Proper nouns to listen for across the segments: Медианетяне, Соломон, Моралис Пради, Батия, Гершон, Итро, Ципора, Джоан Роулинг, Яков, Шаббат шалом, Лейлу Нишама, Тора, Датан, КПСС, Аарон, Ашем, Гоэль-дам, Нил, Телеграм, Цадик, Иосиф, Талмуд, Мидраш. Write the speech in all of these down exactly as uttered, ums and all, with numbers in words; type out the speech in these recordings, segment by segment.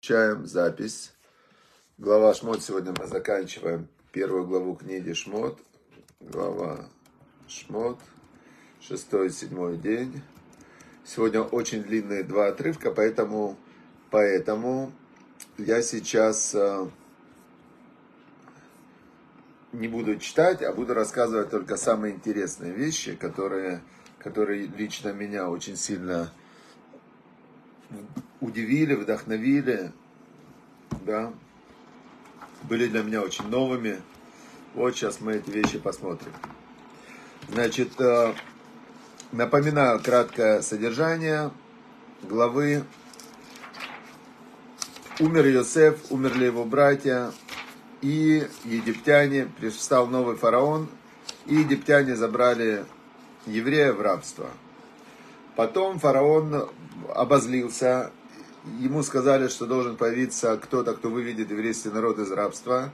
Включаем запись. Глава Шмот. Сегодня мы заканчиваем первую главу книги Шмот. Глава Шмот. Шестой и седьмой день. Сегодня очень длинные два отрывка, поэтому, поэтому я сейчас не буду читать, а буду рассказывать только самые интересные вещи, которые, которые лично меня очень сильно удивили, вдохновили, да, были для меня очень новыми. Вот сейчас мы эти вещи посмотрим. Значит, напоминаю краткое содержание главы. Умер Иосиф, умерли его братья, и египтяне, привстал новый фараон, и египтяне забрали евреев в рабство. Потом фараон обозлился, ему сказали, что должен появиться кто-то, кто выведет еврейский народ из рабства,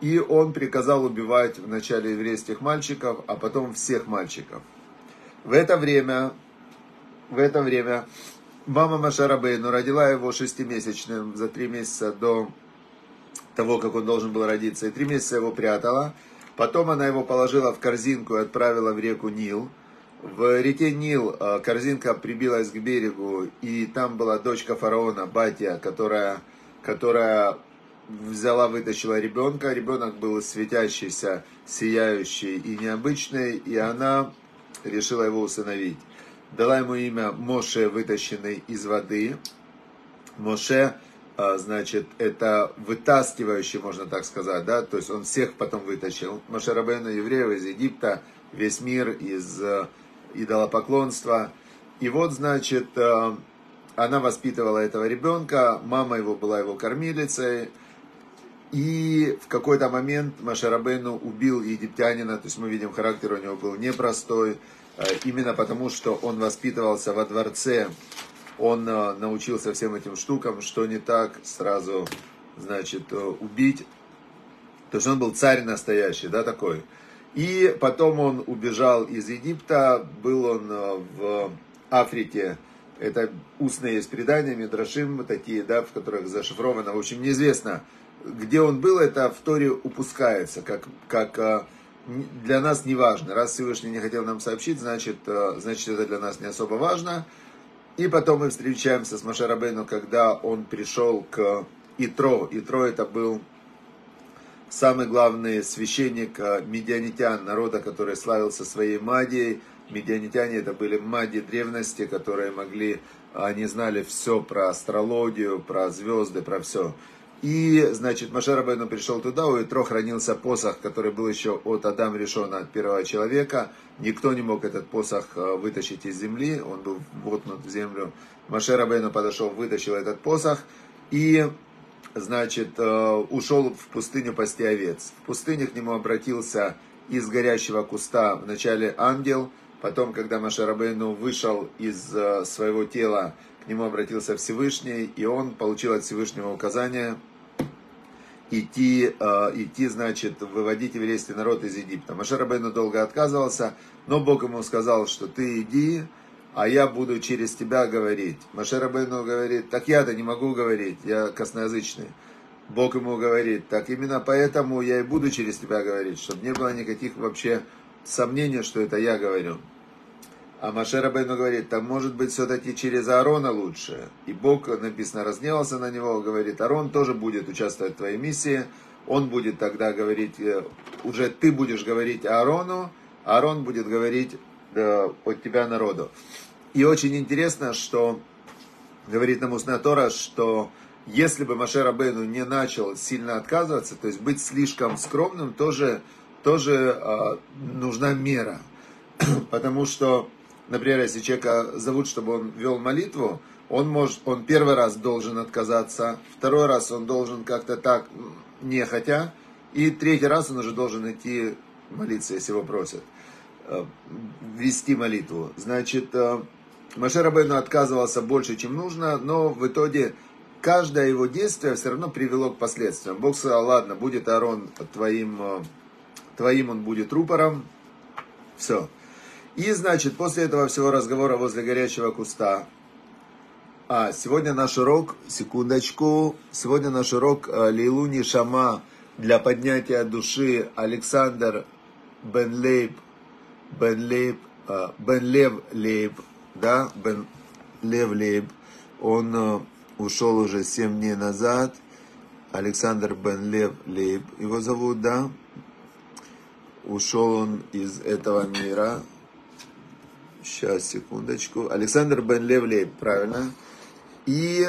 и он приказал убивать вначале еврейских мальчиков, а потом всех мальчиков. В это время, в это время мама Моше Рабейну родила его шестимесячным, за три месяца до того, как он должен был родиться, и три месяца его прятала, потом она его положила в корзинку и отправила в реку Нил. В реке Нил корзинка прибилась к берегу, и там была дочка фараона, Батия, которая, которая взяла, вытащила ребенка. Ребенок был светящийся, сияющий и необычный, и она решила его усыновить. Дала ему имя Моше, вытащенный из воды. Моше, значит, это вытаскивающий, можно так сказать, да, то есть он всех потом вытащил. Моше Рабейну, евреев из Египта, весь мир из идолопоклонства. И вот, значит, она воспитывала этого ребенка, мама его была его кормилицей, и в какой-то момент Моше Рабейну убил египтянина, то есть мы видим, характер у него был непростой, именно потому, что он воспитывался во дворце, он научился всем этим штукам, что не так, сразу, значит, убить, то есть он был царь настоящий, да, такой. И потом он убежал из Египта, был он в Африке, это устные есть предания, мидрашим такие, да, в которых зашифровано, в общем, неизвестно, где он был, это в Торе упускается, как, как для нас не важно, раз Всевышний не хотел нам сообщить, значит, значит это для нас не особо важно. И потом мы встречаемся с Моше Рабейну, когда он пришел к Итро. Итро это был самый главный священник медианетян, народа, который славился своей магией. Медианетяне это были маги древности, которые могли, они знали все про астрологию, про звезды, про все. И, значит, Моше Рабейну пришел туда, у Итро хранился посох, который был еще от Адама Ришона, от первого человека. Никто не мог этот посох вытащить из земли, он был воткнут в землю. Моше Рабейну подошел, вытащил этот посох и... Значит, ушел в пустыню пасти овец. В пустыне к нему обратился из горящего куста вначале ангел, потом, когда Моше Рабейну вышел из своего тела, к нему обратился Всевышний, и он получил от Всевышнего указание идти, идти, значит, выводить еврейский народ из Египта. Моше Рабейну долго отказывался, но Бог ему сказал, что ты иди, а я буду через тебя говорить. Моше Рабейну говорит, так я-то не могу говорить, я косноязычный. Бог ему говорит, так именно поэтому я и буду через тебя говорить, чтобы не было никаких вообще сомнений, что это я говорю. А Моше Рабейну говорит, так может быть все-таки через Аарона лучше. И Бог, написано, разгневался на него, говорит, Аарон тоже будет участвовать в твоей миссии, он будет тогда говорить, уже ты будешь говорить Аарону, Аарон будет говорить э, от тебя народу. И очень интересно, что говорит нам устная Тора, что если бы Моше Рабейну не начал сильно отказываться, то есть быть слишком скромным, тоже, тоже э, нужна мера. Потому что, например, если человека зовут, чтобы он вел молитву, он, может, он первый раз должен отказаться, второй раз он должен как-то так нехотя, и третий раз он уже должен идти молиться, если его просят, э, вести молитву. Значит... Э, Моше Рабейну отказывался больше, чем нужно, но в итоге каждое его действие все равно привело к последствиям. Бог сказал, ладно, будет Аарон твоим, твоим он будет рупором, все. И, значит, после этого всего разговора возле горящего куста, А, сегодня наш урок, секундочку, сегодня наш урок Лейлу Нишама для поднятия души Александр Бен Лейб, Бен Лейб, Бен Лев Лейб, да, Бен Лев Лейб, он ушел уже семь дней назад, Александр Бен Лев Лейб, его зовут, да, ушел он из этого мира, сейчас, секундочку, Александр Бен Лев Лейб, правильно. И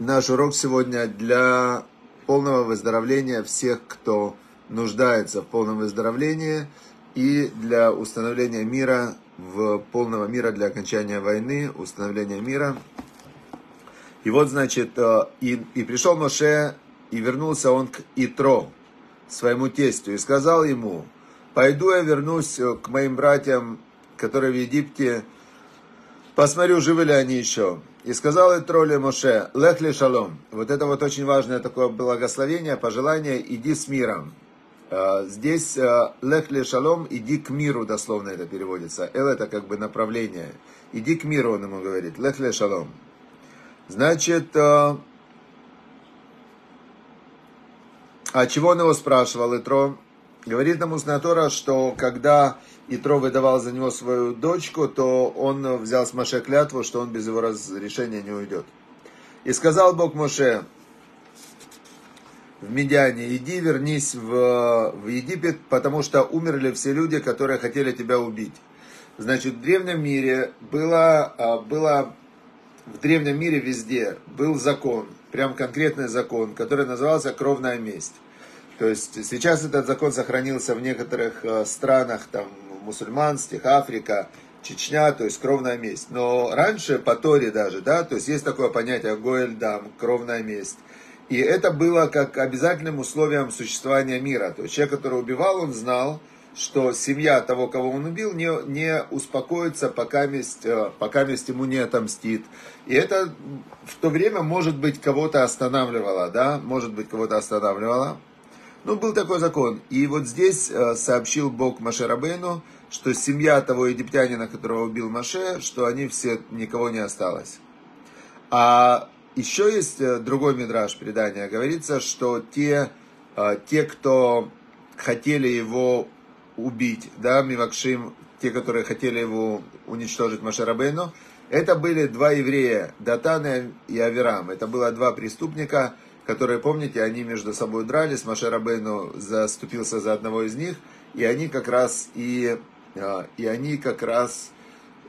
наш урок сегодня для полного выздоровления всех, кто нуждается в полном выздоровлении, и для установления мира, в полного мира для окончания войны, установления мира. И вот, значит, и, и пришел Моше, и вернулся он к Итро, своему тестю, и сказал ему: «Пойду я вернусь к моим братьям, которые в Египте, посмотрю, живы ли они еще». И сказал Итро ле Моше: «Лех ли шалом». Вот это вот очень важное такое благословение, пожелание: «Иди с миром». Здесь «Лех ли шалом», «иди к миру», дословно это переводится. «Эл» — это как бы направление. «Иди к миру», он ему говорит. «Лех ли шалом». Значит, а чего он его спрашивал, Итро? Говорит нам устная Тора, что когда Итро выдавал за него свою дочку, то он взял с Моше клятву, что он без его разрешения не уйдет. И сказал Бог Моше в Медиане: «Иди, вернись в, в Египет, потому что умерли все люди, которые хотели тебя убить». Значит, в древнем мире было, было в древнем мире везде был закон, прям конкретный закон, который назывался «Кровная месть». То есть сейчас этот закон сохранился в некоторых странах, там, мусульманских, Африка, Чечня, то есть кровная месть. Но раньше, по Торе даже, да, то есть есть такое понятие «гоэль-дам», кровная месть. И это было как обязательным условием существования мира. То есть человек, который убивал, он знал, что семья того, кого он убил, не, не успокоится, пока месть, пока месть ему не отомстит. И это в то время, может быть, кого-то останавливало, да, может быть, кого-то останавливало. Ну, был такой закон. И вот здесь сообщил Бог Моше Рабейну, что семья того египтянина, которого убил Моше, что они все, никого не осталось. А еще есть другой мидраш предания. Говорится, что те, те, кто хотели его убить, да, Мивакшим, те, которые хотели его уничтожить, Моше Рабейну, это были два еврея, Датан и Авирам. Это было два преступника, которые, помните, они между собой дрались, Моше Рабейну заступился за одного из них, и они как раз, и, и они как раз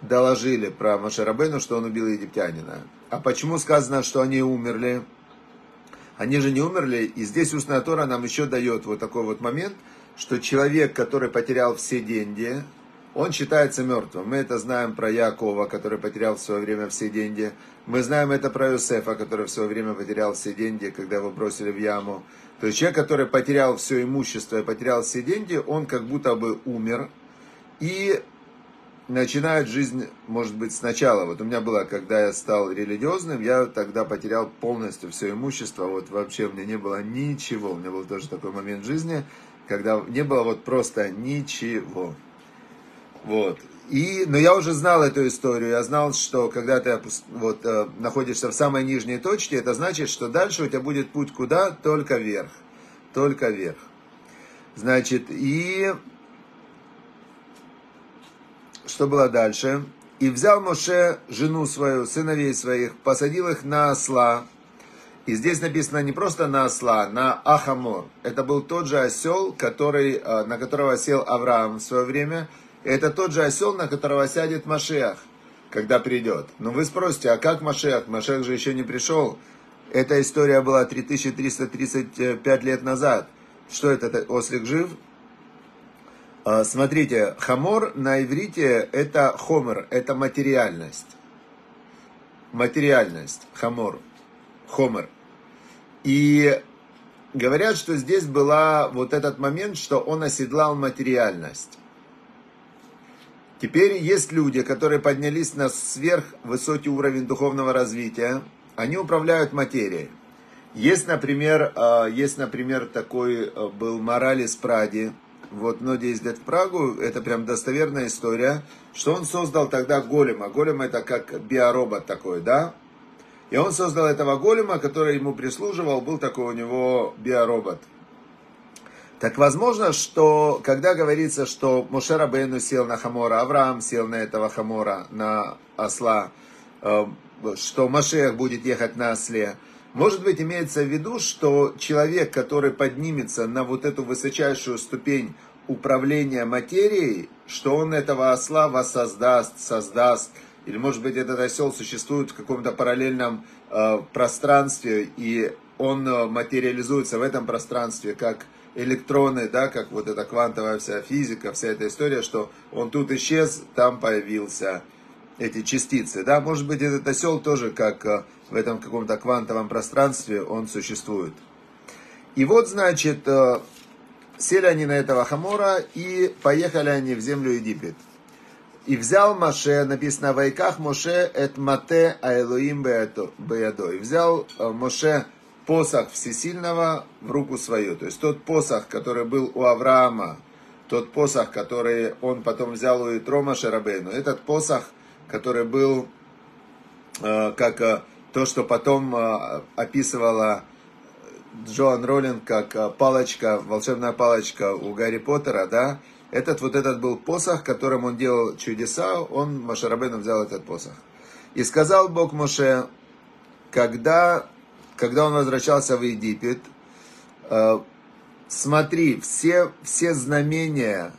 доложили про Моше Рабейну, что он убил египтянина. А почему сказано, что они умерли? Они же не умерли, и здесь устная Тора нам еще дает вот такой вот момент, что человек, который потерял все деньги, он считается мертвым. Мы это знаем про Якова, который потерял в свое время все деньги. Мы знаем это про Иосифа, который в свое время потерял все деньги, когда его бросили в яму. То есть человек, который потерял все имущество и потерял все деньги, он как будто бы умер и начинает жизнь, может быть, сначала. Вот у меня было, когда я стал религиозным, я тогда потерял полностью все имущество. Вот вообще у меня не было ничего. У меня был тоже такой момент в жизни, когда не было вот просто ничего. Вот. И, но я уже знал эту историю, я знал, что когда ты вот, находишься в самой нижней точке, это значит, что дальше у тебя будет путь куда? Только вверх, только вверх. Значит, и что было дальше? «И взял Моше жену свою, сыновей своих, посадил их на осла». И здесь написано не просто на осла, на ахамор. Это был тот же осел, который, на которого сел Авраам в свое время. Это тот же осел, на которого сядет Машиах, когда придет. Но вы спросите, а как Машиах? Машиах же еще не пришел. Эта история была три тысячи триста тридцать пять лет назад. Что это, ослик жив? Смотрите, хамор на иврите это хомер, это материальность. Материальность, хамор, хомер. И говорят, что здесь был вот этот момент, что он оседлал материальность. Теперь есть люди, которые поднялись на сверхвысокий уровень духовного развития. Они управляют материей. Есть, например, есть, например такой был Моралис Пради. Вот многие ездят в Прагу. Это прям достоверная история, что он создал тогда голема. Голем это как биоробот такой, да? И он создал этого голема, который ему прислуживал, был такой у него биоробот. Так возможно, что когда говорится, что Моше Рабейну сел на хамора, Авраам сел на этого хамора, на осла, что Машех будет ехать на осле, может быть, имеется в виду, что человек, который поднимется на вот эту высочайшую ступень управления материей, что он этого осла воссоздаст, создаст, или, может быть, этот осел существует в каком-то параллельном э, пространстве, и он э, материализуется в этом пространстве, как электроны, да, как вот эта квантовая вся физика, вся эта история, что он тут исчез, там появился эти частицы, да, может быть, этот осел тоже, как э, в этом каком-то квантовом пространстве, он существует. И вот, значит, э, сели они на этого хамора, и поехали они в землю Египет. И взял Моше, написано в Вайках Моше эт мате аэлуим беядо. И взял Моше посох всесильного в руку свою. То есть тот посох, который был у Авраама, тот посох, который он потом взял у Итро Моше Рабейну, этот посох, который был как то, что потом описывала Джоан Роулинг, как палочка, волшебная палочка у Гарри Поттера, да? Этот вот этот был посох, которым он делал чудеса, он, Моше Рабейну, взял этот посох. И сказал Бог Моше, когда, когда он возвращался в Египет, э, смотри, все, все знамения,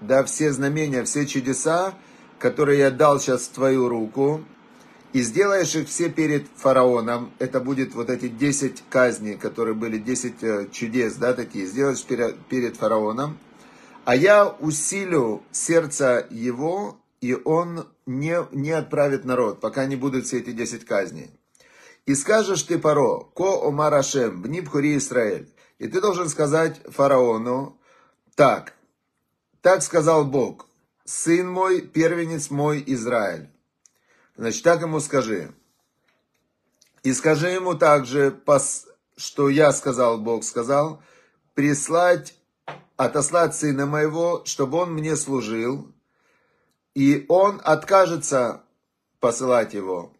да, все знамения, все чудеса, которые я дал сейчас в твою руку, и сделаешь их все перед фараоном, это будет вот эти десять казней, которые были, десять чудес, да, такие, сделаешь перед, перед фараоном, а я усилю сердце его, и он не, не отправит народ, пока не будут все эти десять казней. И скажешь ты Паро, ко омар Ашем, бни бхури Исраэль. И ты должен сказать фараону, так, так сказал Бог, сын мой, первенец мой Израиль. Значит, так ему скажи. И скажи ему также, что я сказал, Бог сказал, прислать, отослать сына моего, чтобы он мне служил, и он откажется посылать его.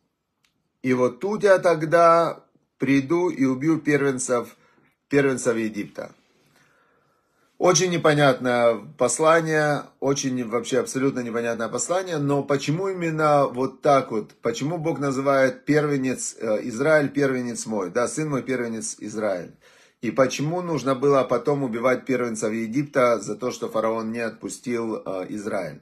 И вот тут я тогда приду и убью первенцев, первенцев Египта. Очень непонятное послание, очень вообще абсолютно непонятное послание, но почему именно вот так вот, почему Бог называет первенец Израиль, первенец мой, да, сын мой, первенец Израиль. И почему нужно было потом убивать первенцев Египта за то, что фараон не отпустил Израиль?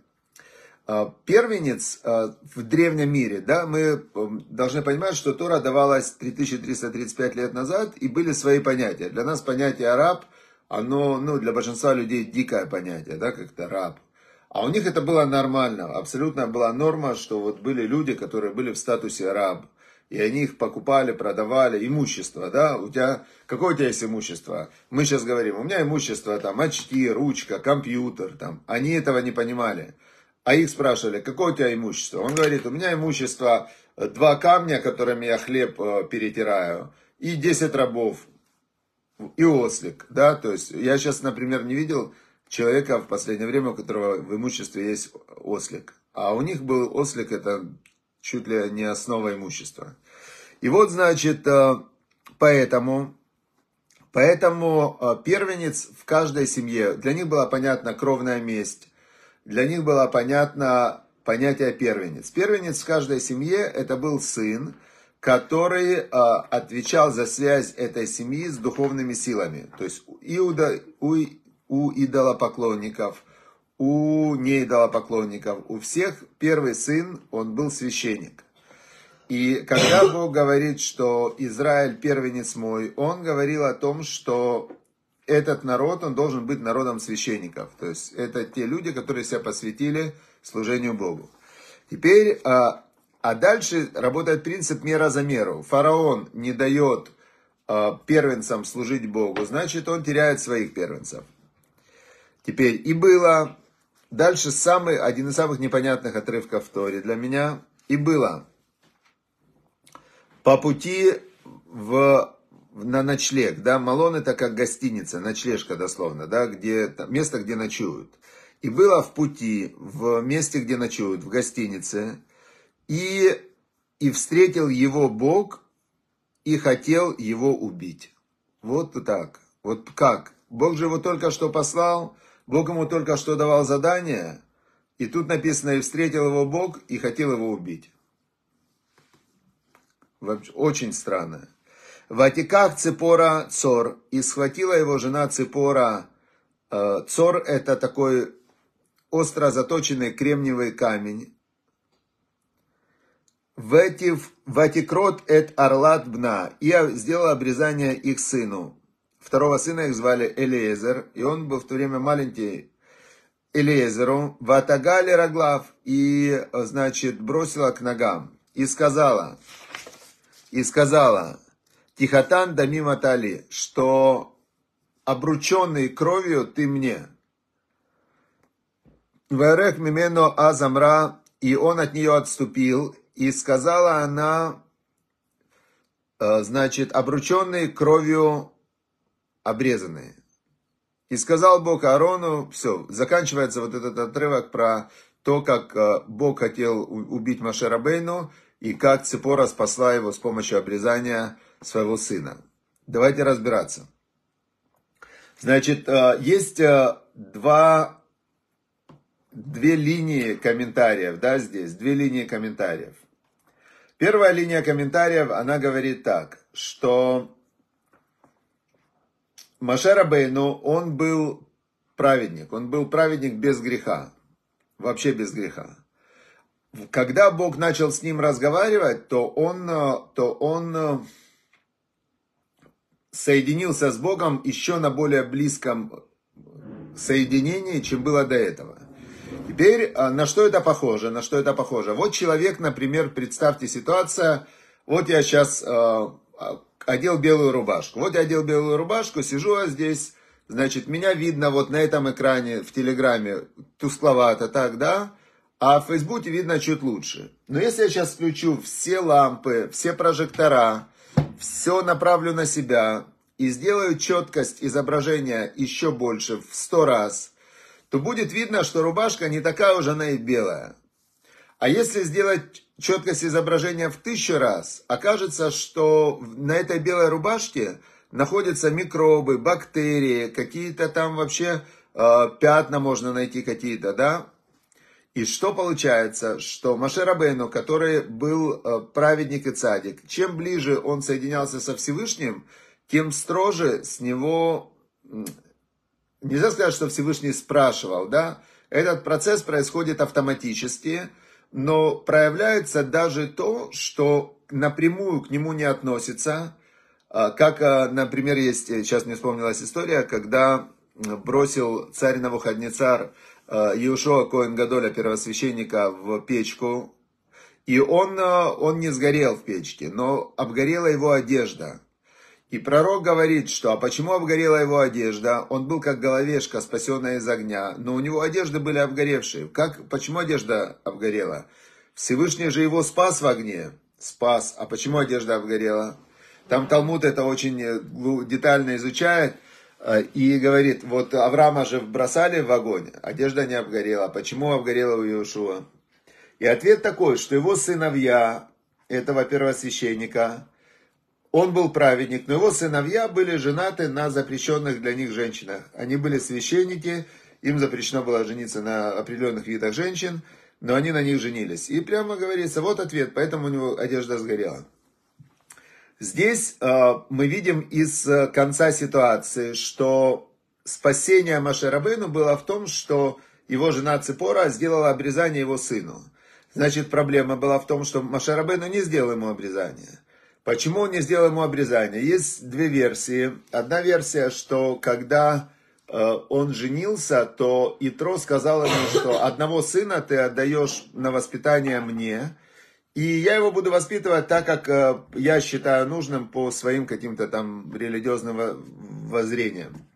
Первенец в древнем мире, да, мы должны понимать, что Тора давалась три тысячи триста тридцать пять лет назад, и были свои понятия. Для нас понятие «араб», оно, ну, для большинства людей дикое понятие, да, как-то «раб». А у них это было нормально, абсолютно была норма, что вот были люди, которые были в статусе «раб». И они их покупали, продавали, имущество, да, у тебя, какое у тебя есть имущество? Мы сейчас говорим, у меня имущество, там, очки, ручка, компьютер, там, они этого не понимали. А их спрашивали, какое у тебя имущество? Он говорит, у меня имущество два камня, которыми я хлеб перетираю, и десять рабов, и ослик, да, то есть, я сейчас, например, не видел человека в последнее время, у которого в имуществе есть ослик, а у них был ослик, это... чуть ли не основа имущества. И вот, значит, поэтому, поэтому первенец в каждой семье, для них была понятна кровная месть, для них было понятно понятие первенец. Первенец в каждой семье это был сын, который отвечал за связь этой семьи с духовными силами. То есть иуда, у, у идолопоклонников, у неидолопоклонников, у всех первый сын, он был священник. И когда Бог говорит, что Израиль первенец мой, он говорил о том, что этот народ, он должен быть народом священников. То есть это те люди, которые себя посвятили служению Богу. Теперь, а, а дальше работает принцип мера за меру. Фараон не дает а, первенцам служить Богу, значит он теряет своих первенцев. Теперь и было... Дальше самый, один из самых непонятных отрывков в Торе для меня. И было по пути в, на ночлег, да, малон это как гостиница, ночлежка дословно, да, где, там, место, где ночуют. И было в пути, в месте, где ночуют, в гостинице, и, и встретил его Бог, и хотел его убить. Вот так. Вот как? Бог же его только что послал, Бог ему только что давал задание, и тут написано, и встретил его Бог, и хотел его убить. Очень странно. В отеках Ципора Цор, и схватила его жена Ципора. Цор – это такой остро заточенный кремниевый камень. Ватикрот эт Арлат Бна, и сделала обрезание их сыну. Второго сына их звали Элиэзер, и он был в то время маленький. Элиэзеру ватагали раглав, и, значит, бросила к ногам, и сказала, и сказала, тихотан дамима тали, что обрученный кровью ты мне. Вэрех мимено азамра, и он от нее отступил, и сказала она, значит, обрученный кровью обрезанные. И сказал Бог Аарону, все, заканчивается вот этот отрывок про то, как Бог хотел убить Моше Рабейну, и как Ципора спасла его с помощью обрезания своего сына. Давайте разбираться. Значит, есть два, две линии комментариев, да, здесь, две линии комментариев. Первая линия комментариев, она говорит так, что Моше Рабейну, он был праведник, он был праведник без греха, вообще без греха. Когда Бог начал с ним разговаривать, то он, то он соединился с Богом еще на более близком соединении, чем было до этого. Теперь, на что это похоже, на что это похоже? Вот человек, например, представьте ситуацию, вот я сейчас... одел белую рубашку. Вот я одел белую рубашку, сижу я здесь, значит, меня видно вот на этом экране, в Телеграме, тускловато, так, да? А в Фейсбуке видно чуть лучше. Но если я сейчас включу все лампы, все прожектора, все направлю на себя и сделаю четкость изображения еще больше, в сто раз, то будет видно, что рубашка не такая уже она и белая. А если сделать четкость изображения в тысячу раз, окажется, что на этой белой рубашке находятся микробы, бактерии, какие-то там вообще э, пятна можно найти какие-то, да? И что получается? Что Моше Рабейну, который был э, праведник и цадик, чем ближе он соединялся со Всевышним, тем строже с него... Нельзя сказать, что Всевышний спрашивал, да? Этот процесс происходит автоматически, но проявляется даже то, что напрямую к нему не относится. Как, например, есть, сейчас мне вспомнилась история, когда бросил царь Навуходнецар Иешуа Коэнгадоля, первосвященника, в печку. И он, он не сгорел в печке, но обгорела его одежда. И пророк говорит, что а почему обгорела его одежда? Он был как головешка, спасенная из огня, но у него одежды были обгоревшие. Как, почему одежда обгорела? Всевышний же его спас в огне. Спас. А почему одежда обгорела? Там Талмуд это очень детально изучает и говорит, вот Авраама же бросали в огонь, одежда не обгорела. Почему обгорела у Иешуа? И ответ такой, что его сыновья, этого первосвященника, он был праведник, но его сыновья были женаты на запрещенных для них женщинах. Они были священники, им запрещено было жениться на определенных видах женщин, но они на них женились. И прямо говорится, вот ответ, поэтому у него одежда сгорела. Здесь э, мы видим из конца ситуации, что спасение Моше Рабейну было в том, что его жена Ципора сделала обрезание его сыну. Значит, проблема была в том, что Моше Рабейну не сделал ему обрезание. Почему он не сделал ему обрезание? Есть две версии. Одна версия, что когда э, он женился, то Итро сказал ему, что одного сына ты отдаешь на воспитание мне, и я его буду воспитывать так, как э, я считаю нужным по своим каким-то там религиозным воззрениям.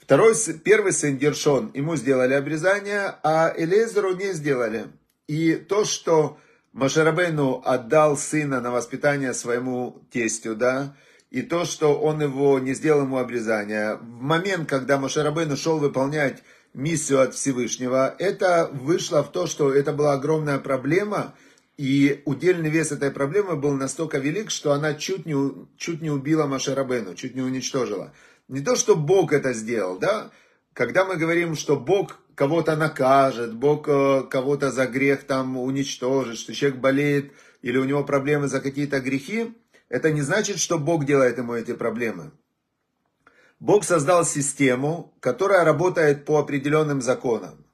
Второй, первый сын Гершон, ему сделали обрезание, а Элиэзеру не сделали. И то, что... Моше Рабейну отдал сына на воспитание своему тестю, да, и то, что он его не сделал ему обрезание. В момент, когда Моше Рабейну шел выполнять миссию от Всевышнего, это вышло в то, что это была огромная проблема, И удельный вес этой проблемы был настолько велик, что она чуть не, чуть не убила Моше Рабейну, чуть не уничтожила. Не то, что Бог это сделал, да? Когда мы говорим, что Бог кого-то накажет, Бог кого-то за грех там уничтожит, что человек болеет или у него проблемы за какие-то грехи, это не значит, что Бог делает ему эти проблемы. Бог создал систему, которая работает по определенным законам.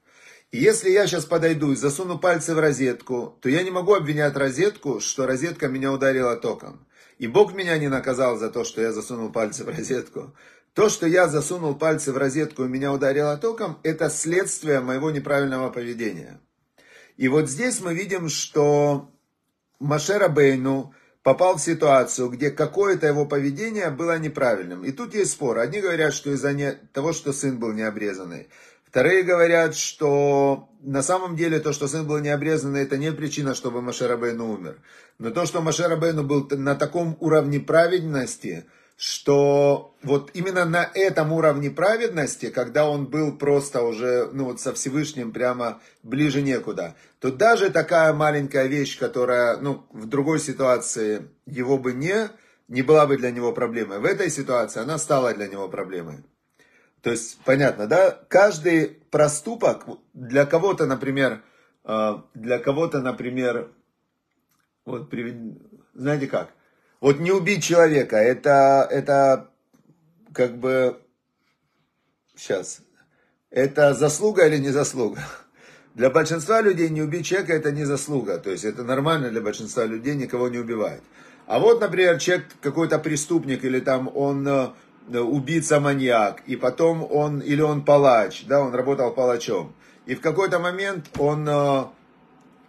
И если я сейчас подойду и засуну пальцы в розетку, то я не могу обвинять розетку, что розетка меня ударила током. И Бог меня не наказал за то, что я засунул пальцы в розетку. То, что я засунул пальцы в розетку и меня ударило током, это следствие моего неправильного поведения. И вот здесь мы видим, что Моше Рабейну попал в ситуацию, где какое-то его поведение было неправильным. И тут есть спор. Одни говорят, что из-за не... того, что сын был необрезанный. Вторые говорят, что на самом деле то, что сын был необрезанный, это не причина, чтобы Моше Рабейну умер. Но то, что Моше Рабейну был на таком уровне праведности, что вот именно на этом уровне праведности, когда он был просто уже ну вот со Всевышним прямо ближе некуда, то даже такая маленькая вещь, которая ну, в другой ситуации его бы не, не была бы для него проблемой, в этой ситуации она стала для него проблемой. То есть, понятно, да? Каждый проступок для кого-то, например, для кого-то, например, вот, знаете как? Вот не убить человека, это, это, как бы, сейчас, это заслуга или не заслуга? Для большинства людей не убить человека, это не заслуга, то есть это нормально для большинства людей никого не убивать. А вот, например, человек какой-то преступник или там он... убийца-маньяк, и потом он, или он палач, да, он работал палачом, и в какой-то момент он э,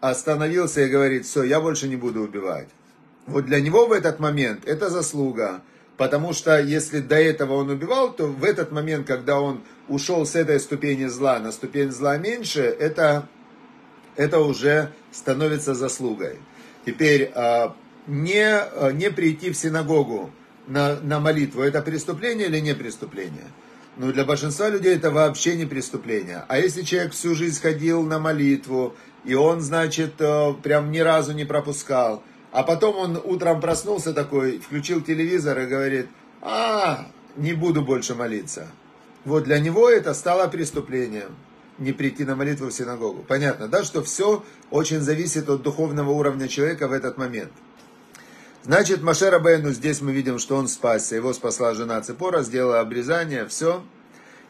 остановился и говорит, все, я больше не буду убивать. Вот для него в этот момент это заслуга, потому что если до этого он убивал, то в этот момент, когда он ушел с этой ступени зла на ступень зла меньше, это, это уже становится заслугой. Теперь, э, не, не прийти в синагогу, На, на молитву, это преступление или не преступление? Ну, для большинства людей это вообще не преступление. А если человек всю жизнь ходил на молитву, и он, значит, прям ни разу не пропускал, а потом он утром проснулся такой, включил телевизор и говорит, а, не буду больше молиться. Вот для него это стало преступлением, не прийти на молитву в синагогу. Понятно, да, что все очень зависит от духовного уровня человека в этот момент. Значит, Моше Рабейну, здесь мы видим, что он спасся. Его спасла жена Ципора, сделала обрезание, все.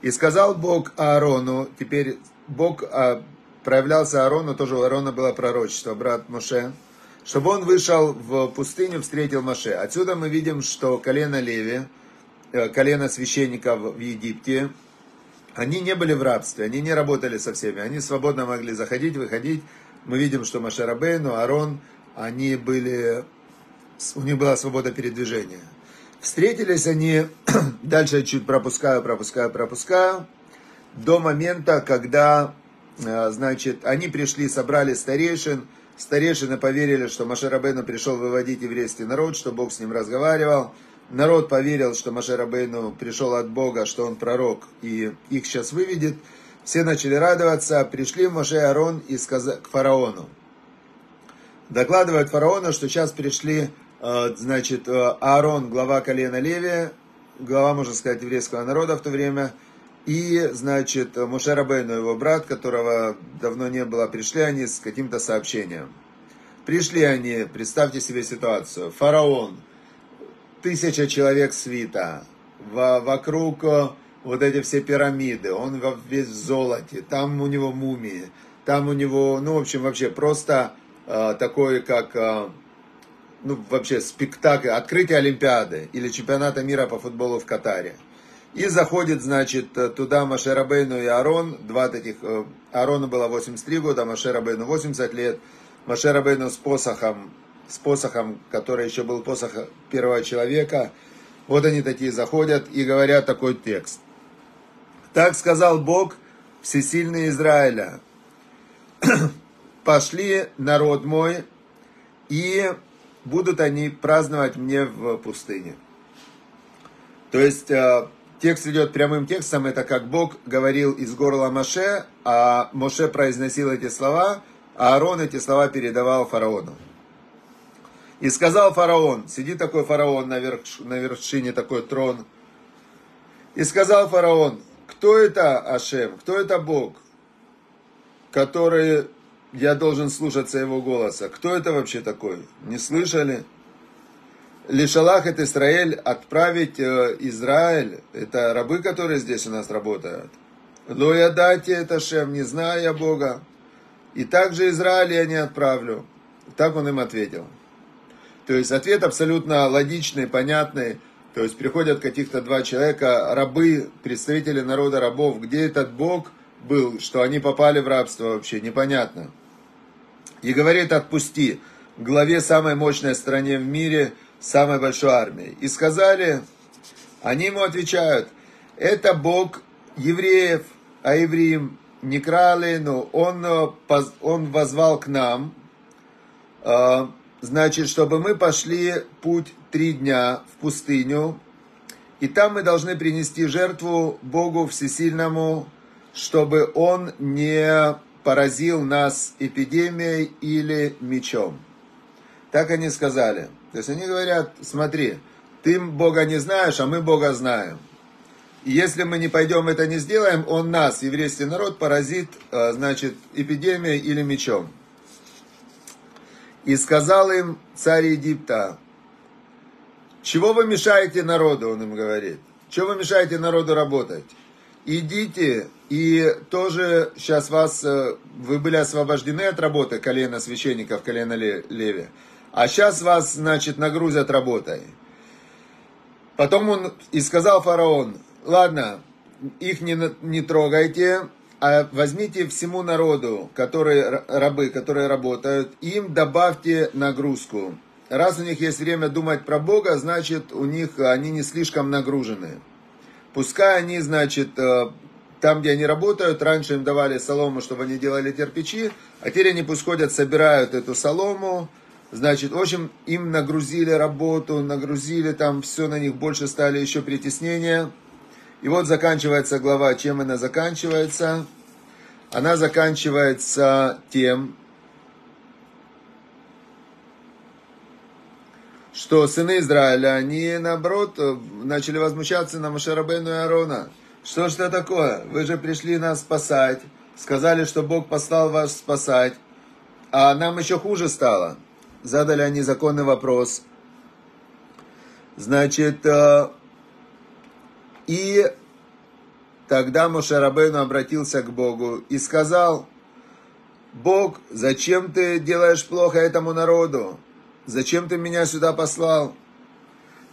И сказал Бог Аарону, теперь Бог а, проявлялся Аарону, тоже у Аарона было пророчество, брат Моше, чтобы он вышел в пустыню, встретил Моше. Отсюда мы видим, что колено Леви, колено священников в Египте, они не были в рабстве, они не работали со всеми, они свободно могли заходить, выходить. Мы видим, что Моше Рабейну, Аарон, они были... У них была свобода передвижения. Встретились они, дальше я чуть пропускаю, пропускаю, пропускаю, до момента, когда, значит, они пришли, собрали старейшин, старейшины поверили, что Моше Рабейну пришел выводить еврейский народ, что Бог с ним разговаривал, народ поверил, что Моше Рабейну пришел от Бога, что он пророк и их сейчас выведет, все начали радоваться, пришли Моше и Аарон и сказали, к фараону. Докладывают фараону, что сейчас пришли, значит, Аарон, глава колена Левия, глава, можно сказать, еврейского народа в то время, и, значит, Моше Рабейну, его брат, которого давно не было, пришли они с каким-то сообщением. Пришли они, представьте себе ситуацию, фараон, тысяча человек свита, вокруг вот эти все пирамиды, он весь в золоте, там у него мумии, там у него, ну, в общем, вообще просто... такой как, ну, вообще спектакль, открытие Олимпиады или чемпионата мира по футболу в Катаре. И заходит, значит, туда Моше Рабейну и Аарон, два таких, Аарону было восемьдесят три года, Моше Рабейну восемьдесят лет, Моше Рабейну с посохом, с посохом, который еще был посох первого человека. Вот они такие заходят и говорят такой текст. Так сказал Бог, всесильный Израиля. Пошли, народ мой, и будут они праздновать мне в пустыне. То есть, текст идет прямым текстом, это как Бог говорил из горла Моше, а Моше произносил эти слова, Аарон эти слова передавал фараону. И сказал фараон, сидит такой фараон на, верш, на вершине, такой трон. И сказал фараон, кто это Ашем, кто это Бог, который я должен слушаться его голоса? Кто это вообще такой? Не слышали? Лишалах это Израиль, отправить Израиль, это рабы, которые здесь у нас работают. Но я дайте это Ашем, не знаю я Бога. И также Израиль я не отправлю. Так он им ответил. То есть ответ абсолютно логичный, понятный. То есть приходят каких-то два человека, рабы, представители народа рабов. Где этот Бог был, что они попали в рабство вообще? Непонятно. И говорит, отпусти главе самой мощной стране в мире, самой большой армии. И сказали, они ему отвечают, это Бог евреев, а евреям не крали, но он, он возвал к нам, значит, чтобы мы пошли путь три дня в пустыню, и там мы должны принести жертву Богу Всесильному, чтобы Он не поразил нас эпидемией или мечом. Так они сказали. То есть они говорят, смотри, ты Бога не знаешь, а мы Бога знаем. И если мы не пойдем это не сделаем, Он нас, еврейский народ, поразит, значит, эпидемией или мечом. И сказал им царь Египта, чего вы мешаете народу, он им говорит, чего вы мешаете народу работать? Идите, и тоже сейчас вас, вы были освобождены от работы, колено священников, колено Леви, а сейчас вас, значит, нагрузят работой. Потом он и сказал фараон, ладно, их не, не трогайте, а возьмите всему народу, которые рабы, которые работают, им добавьте нагрузку. Раз у них есть время думать про Бога, значит, у них они не слишком нагружены. Пускай они, значит, там, где они работают, раньше им давали солому, чтобы они делали кирпичи, а теперь они пусть ходят, собирают эту солому. Значит, в общем, им нагрузили работу, нагрузили там, все на них больше стали еще притеснения. И вот заканчивается глава. Чем она заканчивается? Она заканчивается тем, что сыны Израиля, они, наоборот, начали возмущаться на Моше Рабейну и Аарона. Что ж это такое? Вы же пришли нас спасать. Сказали, что Бог послал вас спасать. А нам еще хуже стало. Задали они законный вопрос. Значит... И тогда Моше Рабейну обратился к Богу и сказал, Бог, зачем ты делаешь плохо этому народу? Зачем ты меня сюда послал?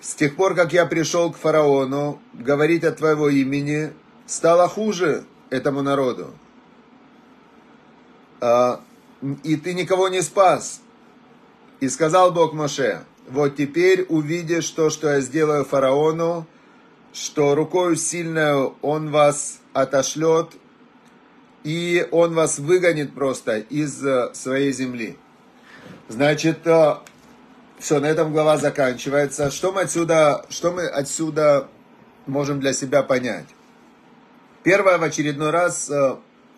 С тех пор, как я пришел к фараону, говорить от твоего имени стало хуже этому народу. И ты никого не спас. И сказал Бог Моше, вот теперь увидишь то, что я сделаю фараону, что рукою сильную он вас отошлет, и он вас выгонит просто из своей земли. Значит, все, на этом глава заканчивается. Что мы отсюда, что мы отсюда можем для себя понять? Первое, в очередной раз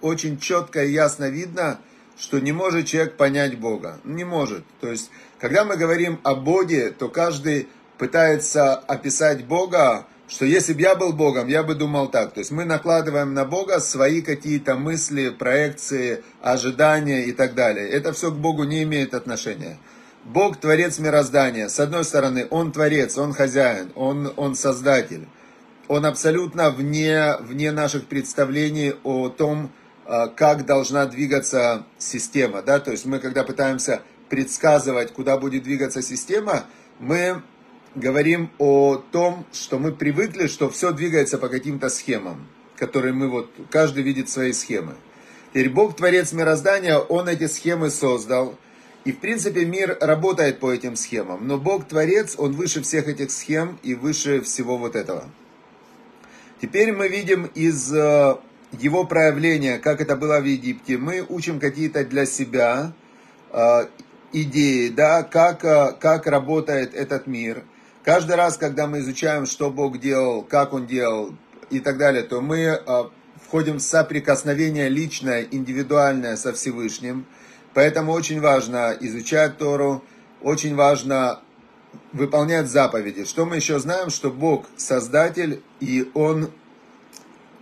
очень четко и ясно видно, что не может человек понять Бога. Не может. То есть, когда мы говорим о Боге, то каждый пытается описать Бога, что если бы я был Богом, я бы думал так. То есть мы накладываем на Бога свои какие-то мысли, проекции, ожидания и так далее. Это все к Богу не имеет отношения. Бог – творец мироздания. С одной стороны, Он творец, Он хозяин, Он, он создатель. Он абсолютно вне, вне наших представлений о том, как должна двигаться система. Да? То есть мы, когда пытаемся предсказывать, куда будет двигаться система, мы... говорим о том, что мы привыкли, что все двигается по каким-то схемам, которые мы вот, каждый видит свои схемы. Теперь Бог, творец мироздания, Он эти схемы создал. И, в принципе, мир работает по этим схемам. Но Бог, творец, Он выше всех этих схем и выше всего вот этого. Теперь мы видим из Его проявления, как это было в Египте, мы учим какие-то для себя идеи, да, как, как работает этот мир. Каждый раз, когда мы изучаем, что Бог делал, как Он делал и так далее, то мы входим в соприкосновение личное, индивидуальное со Всевышним. Поэтому очень важно изучать Тору, очень важно выполнять заповеди. Что мы еще знаем? Что Бог Создатель, и Он,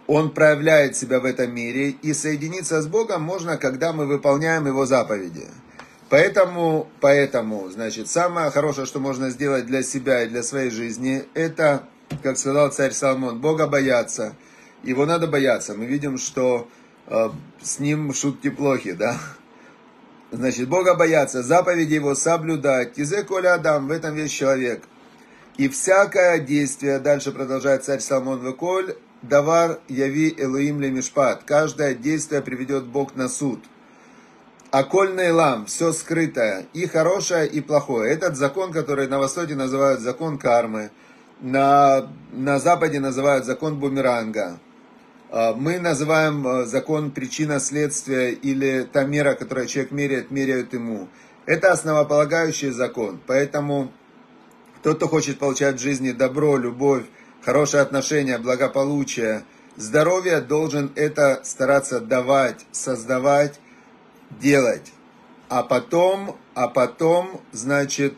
Он проявляет себя в этом мире. И соединиться с Богом можно, когда мы выполняем Его заповеди. Поэтому, поэтому, значит, самое хорошее, что можно сделать для себя и для своей жизни, это, как сказал царь Соломон, Бога бояться. Его надо бояться. Мы видим, что э, с ним шутки плохи, да? Значит, Бога бояться, заповеди Его соблюдать. Изе коля Адам, в этом весь человек. И всякое действие, дальше продолжает царь Соломон, веколь, давар яви элуим лемишпат. Каждое действие приведет Бог на суд. Окольный лам, все скрытое, и хорошее, и плохое. Этот закон, который на Востоке называют закон кармы, на, на Западе называют закон бумеранга. Мы называем закон причина-следствия, или та мера, которую человек меряет, меряют ему. Это основополагающий закон. Поэтому тот, кто хочет получать в жизни добро, любовь, хорошие отношения, благополучие, здоровье, должен это стараться давать, создавать, делать. А потом, а потом, значит,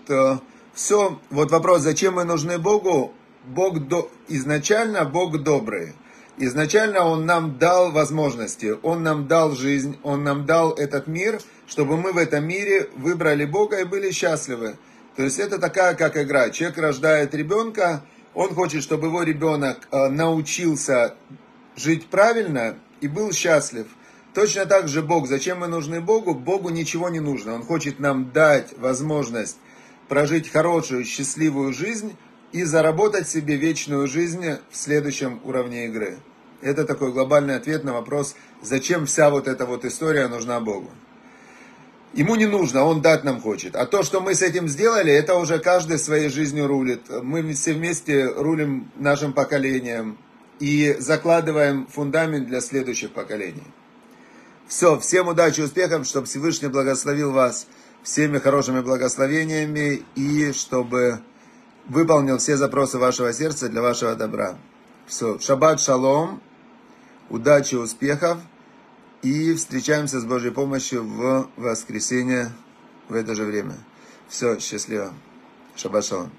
все. Вот вопрос, зачем мы нужны Богу? Бог до... Изначально Бог добрый. Изначально Он нам дал возможности, Он нам дал жизнь, Он нам дал этот мир, чтобы мы в этом мире выбрали Бога и были счастливы. То есть это такая, как игра. Человек рождает ребенка, он хочет, чтобы его ребенок научился жить правильно и был счастлив. Точно так же Бог. Зачем мы нужны Богу? Богу ничего не нужно. Он хочет нам дать возможность прожить хорошую, счастливую жизнь и заработать себе вечную жизнь в следующем уровне игры. Это такой глобальный ответ на вопрос, зачем вся вот эта вот история нужна Богу. Ему не нужно, Он дать нам хочет. А то, что мы с этим сделали, это уже каждый своей жизнью рулит. Мы все вместе рулим нашим поколением и закладываем фундамент для следующих поколений. Все, всем удачи, успехов, чтобы Всевышний благословил вас всеми хорошими благословениями и чтобы выполнил все запросы вашего сердца для вашего добра. Все, шаббат шалом, удачи, успехов, и встречаемся с Божьей помощью в воскресенье в это же время. Все, счастливо. Шаббат шалом.